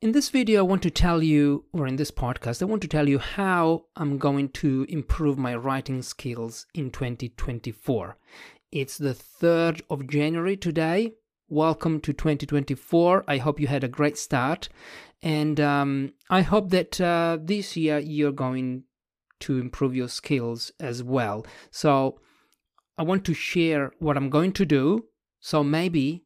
In this video, I want to tell you, or in this podcast, I want to tell you how I'm going to improve my writing skills in 2024. It's the 3rd of January today. Welcome to 2024. I hope you had a great start. And I hope that this year you're going to improve your skills as well. So I want to share what I'm going to do. So maybe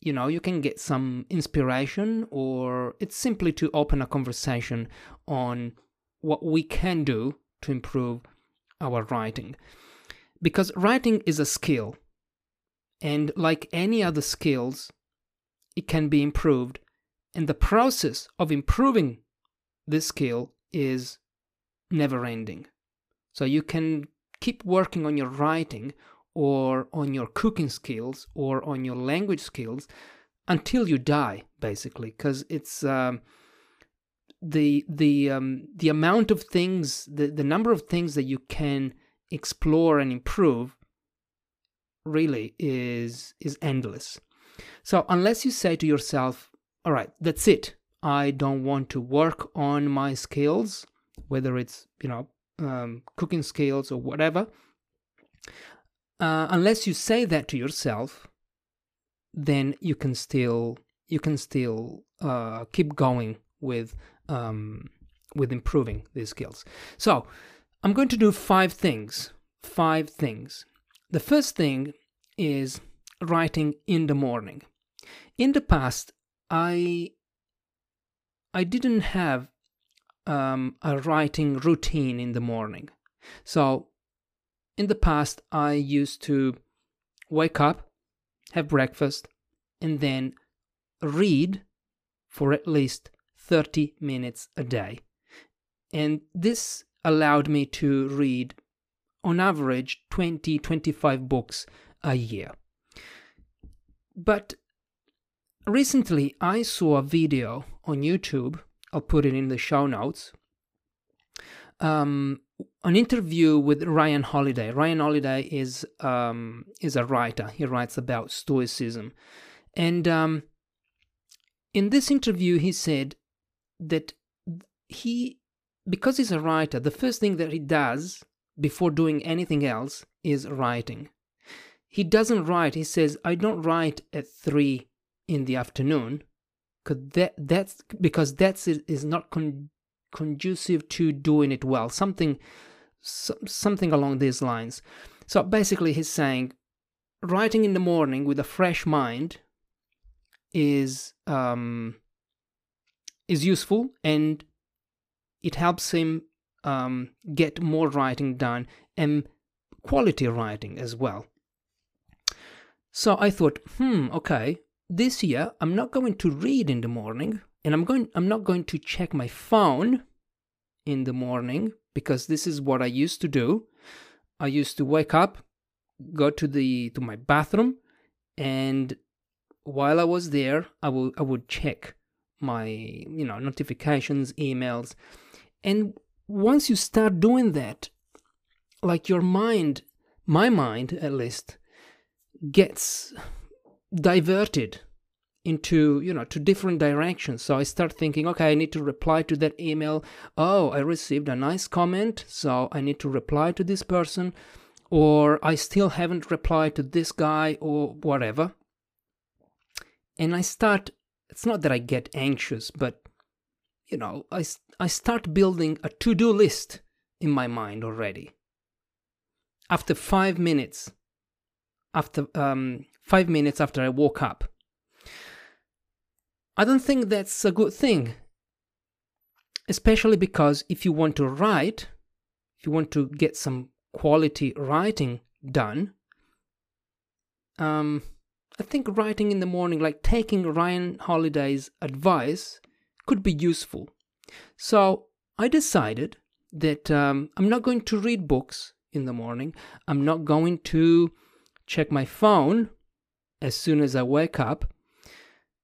you know, you can get some inspiration, or it's simply to open a conversation on what we can do to improve our writing. Because writing is a skill, and like any other skills, it can be improved. And the process of improving this skill is never ending. So you can keep working on your writing, or on your cooking skills, or on your language skills until you die, basically, because it's the amount of things, the number of things that you can explore and improve really is endless. So unless you say to yourself, all right, that's it, I don't want to work on my skills, whether it's, you know, cooking skills or whatever, unless you say that to yourself, then you can still keep going with improving these skills. So I'm going to do five things. The first thing is writing in the morning. In the past, I didn't have a writing routine in the morning, so. In the past, I used to wake up, have breakfast, and then read for at least 30 minutes a day. And this allowed me to read, on average, 20-25 books a year. But recently, I saw a video on YouTube, I'll put it in the show notes, an interview with Ryan Holiday. Ryan Holiday is a writer. He writes about stoicism. And in this interview, he said that he, because he's a writer, the first thing that he does before doing anything else is writing. He doesn't write. He says, I don't write at 3 in the afternoon because that is not conducive to doing it well, something along these lines. So basically he's saying writing in the morning with a fresh mind is useful, and it helps him get more writing done, and quality writing as well. So I thought, okay, this year I'm not going to read in the morning. And I'm not going to check my phone in the morning, because this is what I used to do. I used to wake up, go to my bathroom, and while I was there, I would check my notifications, emails. And once you start doing that, like your mind, my mind at least, gets diverted into, to different directions. So I start thinking, okay, I need to reply to that email. Oh, I received a nice comment, so I need to reply to this person, or I still haven't replied to this guy, or whatever. And I start, it's not that I get anxious, but, I start building a to-do list in my mind already. After 5 minutes, after I woke up, I don't think that's a good thing, especially because if you want to write, if you want to get some quality writing done, I think writing in the morning, like taking Ryan Holiday's advice, could be useful. So I decided that I'm not going to read books in the morning. I'm not going to check my phone as soon as I wake up,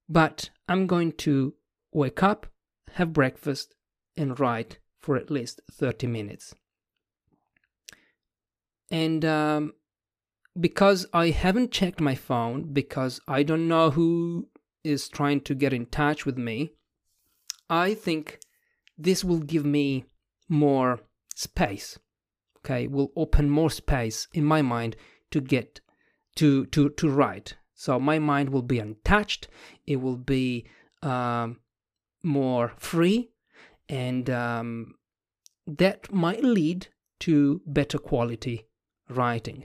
but I'm going to wake up, have breakfast, and write for at least 30 minutes. And because I haven't checked my phone, because I don't know who is trying to get in touch with me, I think this will give me more space. Okay, will open more space in my mind to get to write. So my mind will be untouched. It will be more free, and that might lead to better quality writing.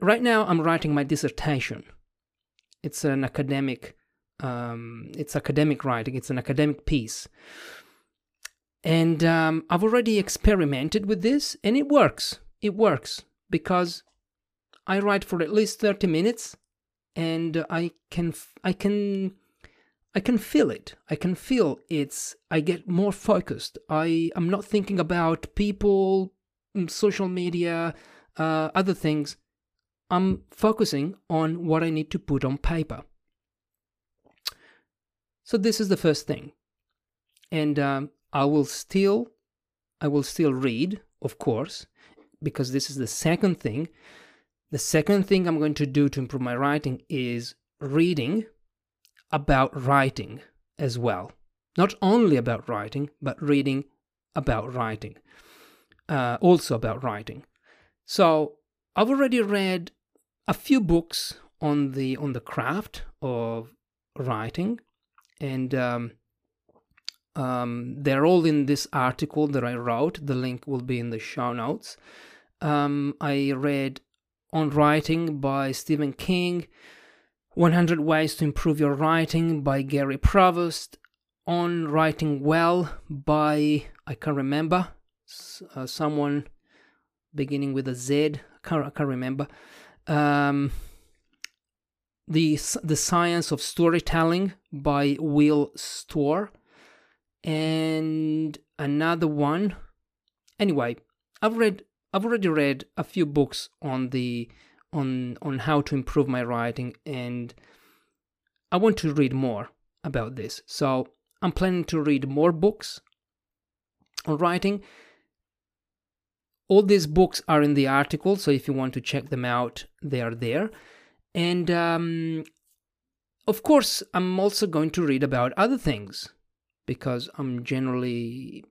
Right now, I'm writing my dissertation. It's an academic. It's academic writing. It's an academic piece. And I've already experimented with this, and it works. It works because I write for at least 30 minutes, and I can feel it. I can feel it's. I get more focused. I'm not thinking about people, social media, other things. I'm focusing on what I need to put on paper. So this is the first thing, and I will still read, of course, because this is the second thing. The second thing I'm going to do to improve my writing is reading about writing as well. Not only about writing, but reading about writing, also about writing. So I've already read a few books on the craft of writing, and they're all in this article that I wrote. The link will be in the show notes. I read On Writing by Stephen King, 100 Ways to Improve Your Writing by Gary Provost, On Writing Well by, I can't remember, someone beginning with a Z, I can't remember, the Science of Storytelling by Will Storr, and another one. Anyway, I've already read a few books on how to improve my writing, and I want to read more about this. So I'm planning to read more books on writing. All these books are in the article, so if you want to check them out, they are there. And of course, I'm also going to read about other things, because I'm generally,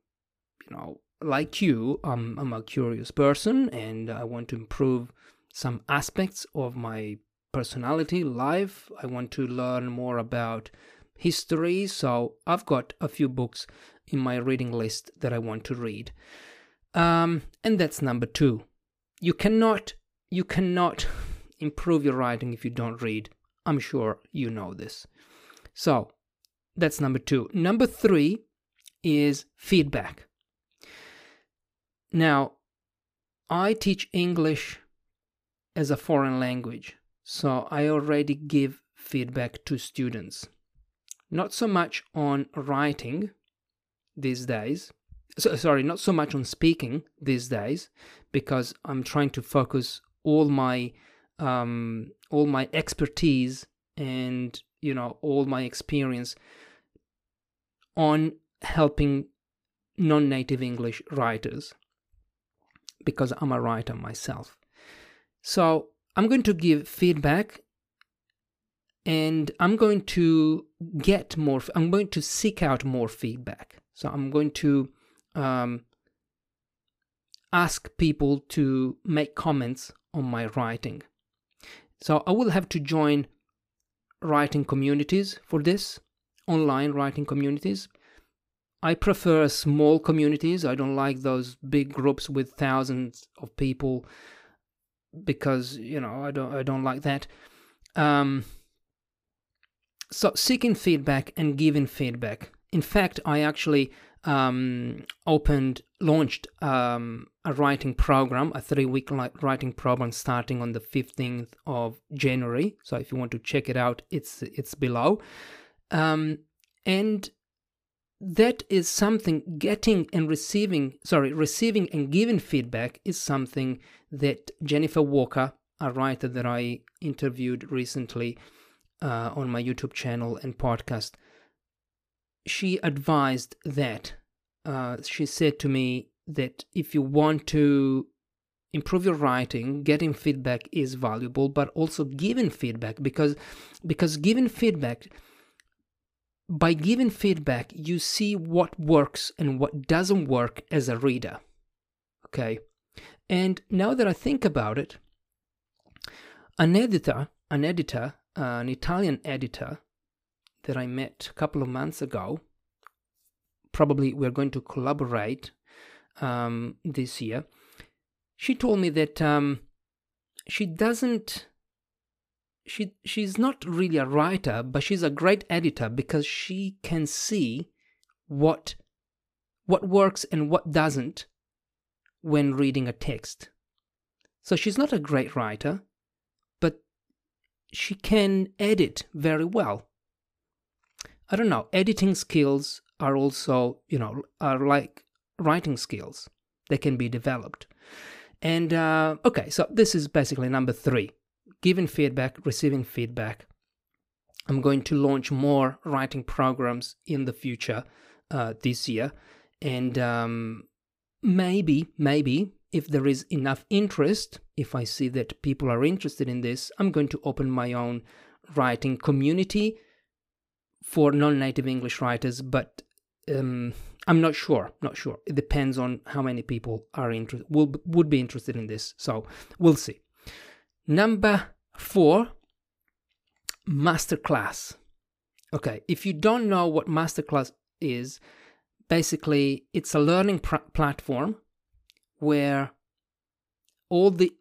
like you, I'm a curious person, and I want to improve some aspects of my personality, life. I want to learn more about history, so I've got a few books in my reading list that I want to read. And that's number two. You cannot improve your writing if you don't read. I'm sure you know this. So that's number two. Number three is feedback. Now, I teach English as a foreign language, so I already give feedback to students. Not so much on writing these days. Not so much on speaking these days, because I'm trying to focus all my expertise and all my experience on helping non-native English writers, because I'm a writer myself. So I'm going to give feedback, and I'm going to seek out more feedback. So I'm going to ask people to make comments on my writing. So I will have to join writing communities for this, online writing communities. I prefer small communities. I don't like those big groups with thousands of people, because I don't like that. So seeking feedback and giving feedback. In fact, I actually launched a writing program, a 3-week writing program starting on the 15th of January. So if you want to check it out, it's below. And that is something, receiving and giving feedback is something that Jennifer Walker, a writer that I interviewed recently on my YouTube channel and podcast, she advised that. She said to me that if you want to improve your writing, getting feedback is valuable, but also giving feedback, because giving feedback By giving feedback, you see what works and what doesn't work as a reader. Okay? And now that I think about it, an Italian editor that I met a couple of months ago, probably we're going to collaborate this year, she told me that she's not really a writer, but she's a great editor because she can see what works and what doesn't when reading a text. So she's not a great writer, but she can edit very well. I don't know, editing skills are also, you know, are like writing skills. They can be developed. And, okay, so this is basically number 3. Giving feedback, receiving feedback. I'm going to launch more writing programs in the future this year. And maybe, if there is enough interest, if I see that people are interested in this, I'm going to open my own writing community for non-native English writers, but I'm not sure, It depends on how many people are would be interested in this, so we'll see. Number 4, Masterclass. Okay, if you don't know what Masterclass is, basically it's a learning platform where all the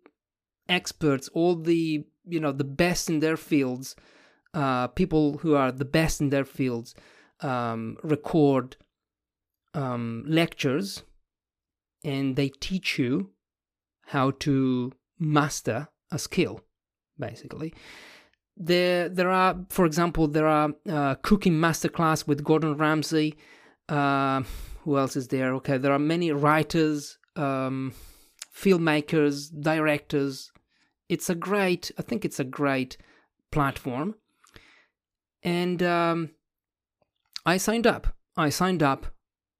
experts, all the, you know, the best in their fields, people who are the best in their fields record lectures, and they teach you how to master a skill, basically. There are, for example, there are Cooking Masterclass with Gordon Ramsay. Who else is there? Okay, there are many writers, filmmakers, directors. I think it's a great platform. And I signed up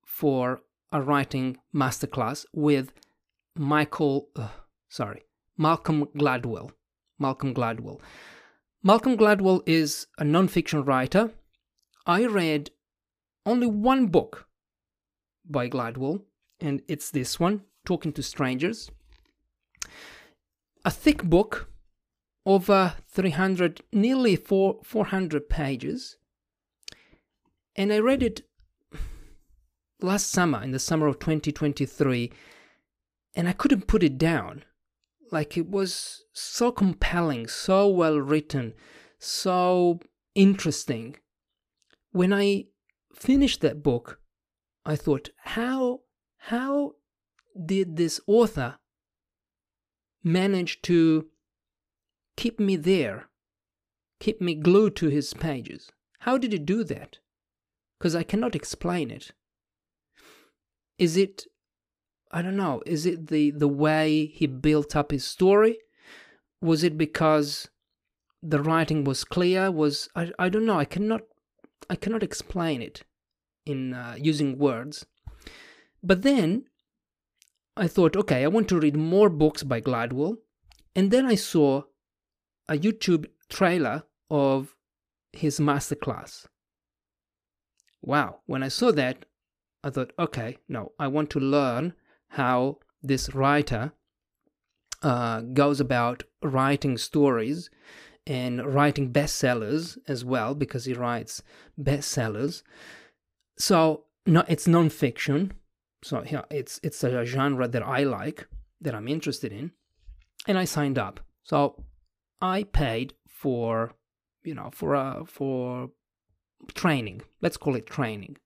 for a writing masterclass with Malcolm Gladwell. Malcolm Gladwell is a non-fiction writer. I read only one book by Gladwell, and it's this one, Talking to Strangers. A thick book, over 300, nearly 400 pages. And I read it last summer, in the summer of 2023, and I couldn't put it down. Like, it was so compelling, so well written, so interesting. When I finished that book, I thought, how did this author manage to keep me there, keep me glued to his pages? How did he do that? Because I cannot explain it. Is it, I don't know, is it the way he built up his story? Was it because the writing was clear? I don't know, I cannot explain it in using words. But then I thought, okay, I want to read more books by Gladwell. And then I saw a YouTube trailer of his masterclass. Wow, when I saw that, I thought, okay, no, I want to learn how this writer goes about writing stories and writing bestsellers as well, because he writes bestsellers. So no, it's non-fiction. So yeah, it's a genre that I like, that I'm interested in, and I signed up. So I paid for, you know, for training. Let's call it training.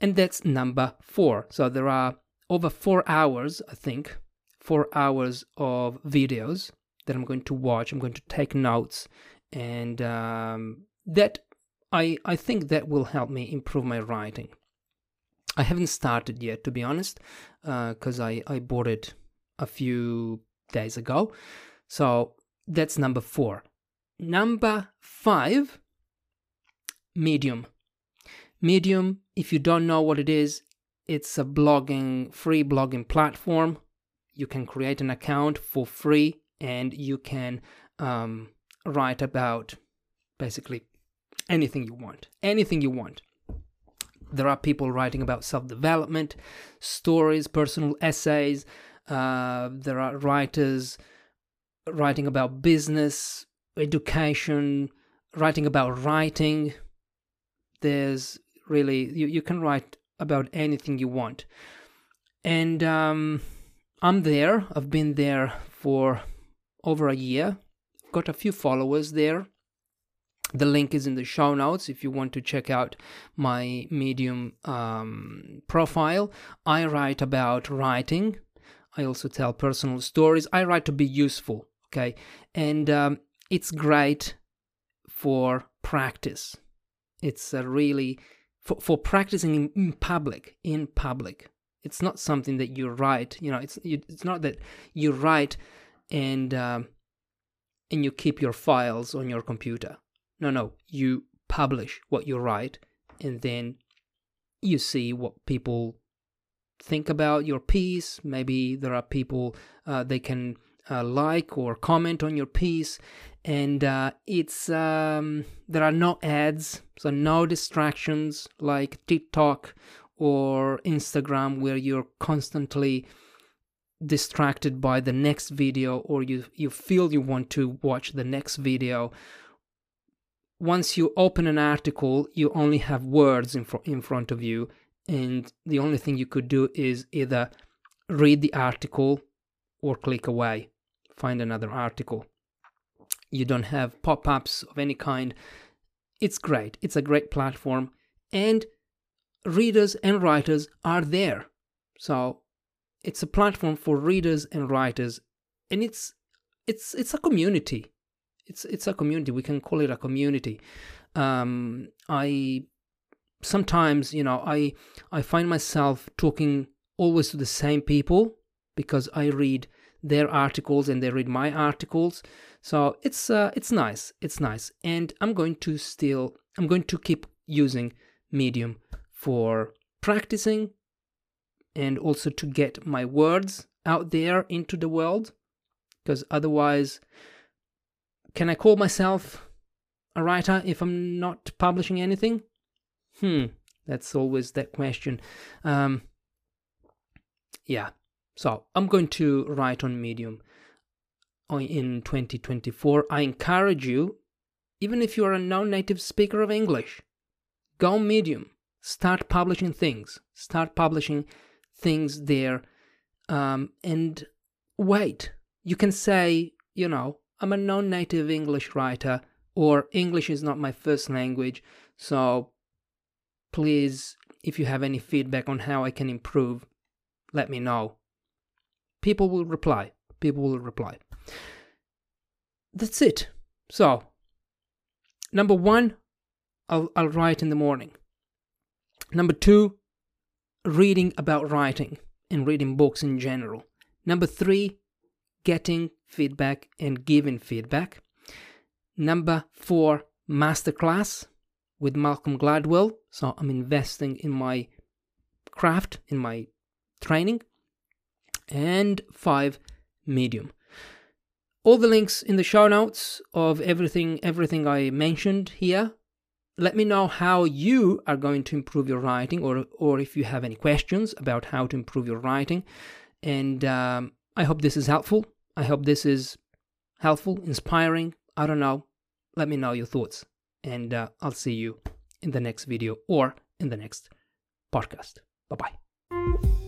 And that's number 4. So there are over 4 hours, I think, 4 hours of videos that I'm going to watch. I'm going to take notes, and that I think that will help me improve my writing. I haven't started yet, to be honest, because I bought it a few days ago. So that's number 4. Number 5, Medium. Medium, if you don't know what it is, it's a free blogging platform. You can create an account for free, and you can write about basically anything you want, anything you want. There are people writing about self-development, stories, personal essays. There are writers writing about business, education, writing about writing. There's really, you can write about anything you want. And I'm there. I've been there for over a year. Got a few followers there. The link is in the show notes if you want to check out my Medium profile. I write about writing. I also tell personal stories. I write to be useful, okay? And it's great for practice. It's a really, for practicing in public. It's not something that you write, you know, it's not that you write and you keep your files on your computer. No, you publish what you write, and then you see what people think about your piece. Maybe there are people they can like or comment on your piece, and it's there are no ads, so no distractions like TikTok or Instagram where you're constantly distracted by the next video, or you feel you want to watch the next video. Once you open an article, you only have words in front of you, and the only thing you could do is either read the article or click away, find another article. You don't have pop-ups of any kind. It's great. It's a great platform, and readers and writers are there. So it's a platform for readers and writers, and it's a community. It's a community. We can call it a community. I sometimes, you know, I find myself talking always to the same people because I read their articles and they read my articles. So it's nice. It's nice, and I'm going to keep using Medium for practicing and also to get my words out there into the world, because otherwise, can I call myself a writer if I'm not publishing anything? That's always that question. Yeah, so I'm going to write on Medium in 2024. I encourage you, even if you are a non-native speaker of English, go Medium. Start publishing things. Start publishing things there, and wait. You can say, you know, I'm a non-native English writer, or English is not my first language, so please, if you have any feedback on how I can improve, let me know. People will reply. People will reply. That's it. So, number one, I'll write in the morning. Number two, reading about writing and reading books in general. Number three, getting feedback and giving feedback. Number four, masterclass with Malcolm Gladwell. So I'm investing in my craft, in my training. And five, Medium. All the links in the show notes of everything I mentioned here. Let me know how you are going to improve your writing, or if you have any questions about how to improve your writing. And I hope this is helpful. I hope this is helpful, inspiring. I don't know. Let me know your thoughts. And I'll see you in the next video or in the next podcast. Bye-bye.